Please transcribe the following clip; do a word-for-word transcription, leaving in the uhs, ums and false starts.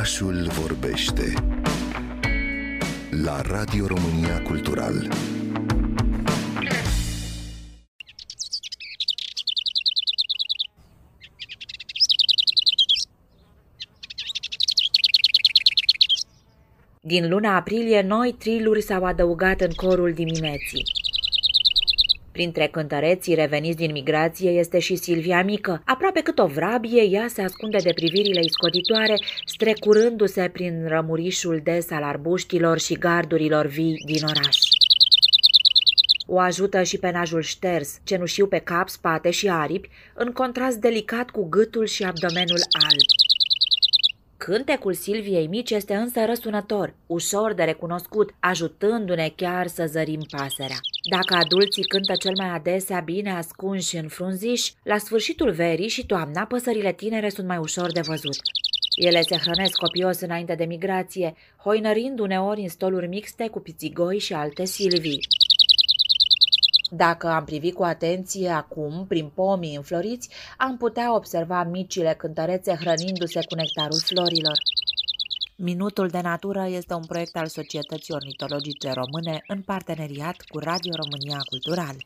Orașul vorbește la Radio România Cultural. Din luna aprilie, noi triluri s-au adăugat în corul dimineții. Printre cântăreții reveniți din migrație este și Silvia Mică. Aproape cât o vrabie, ea se ascunde de privirile iscoditoare, strecurându-se prin rămurișul des al arbuștilor și gardurilor vii din oraș. O ajută și penajul șters, cenușiu pe cap, spate și aripi, în contrast delicat cu gâtul și abdomenul alb. Cântecul Silviei Mici este însă răsunător, ușor de recunoscut, ajutându-ne chiar să zărim pasărea. Dacă adulții cântă cel mai adesea bine ascunși în frunziș, la sfârșitul verii și toamna, păsările tinere sunt mai ușor de văzut. Ele se hrănesc copios înainte de migrație, hoinărind uneori în stoluri mixte cu pițigoi și alte silvii. Dacă am privit cu atenție acum, prin pomii înfloriți, am putea observa micile cântărețe hrănindu-se cu nectarul florilor. Minutul de natură este un proiect al Societății Ornitologice Române în parteneriat cu Radio România Cultural.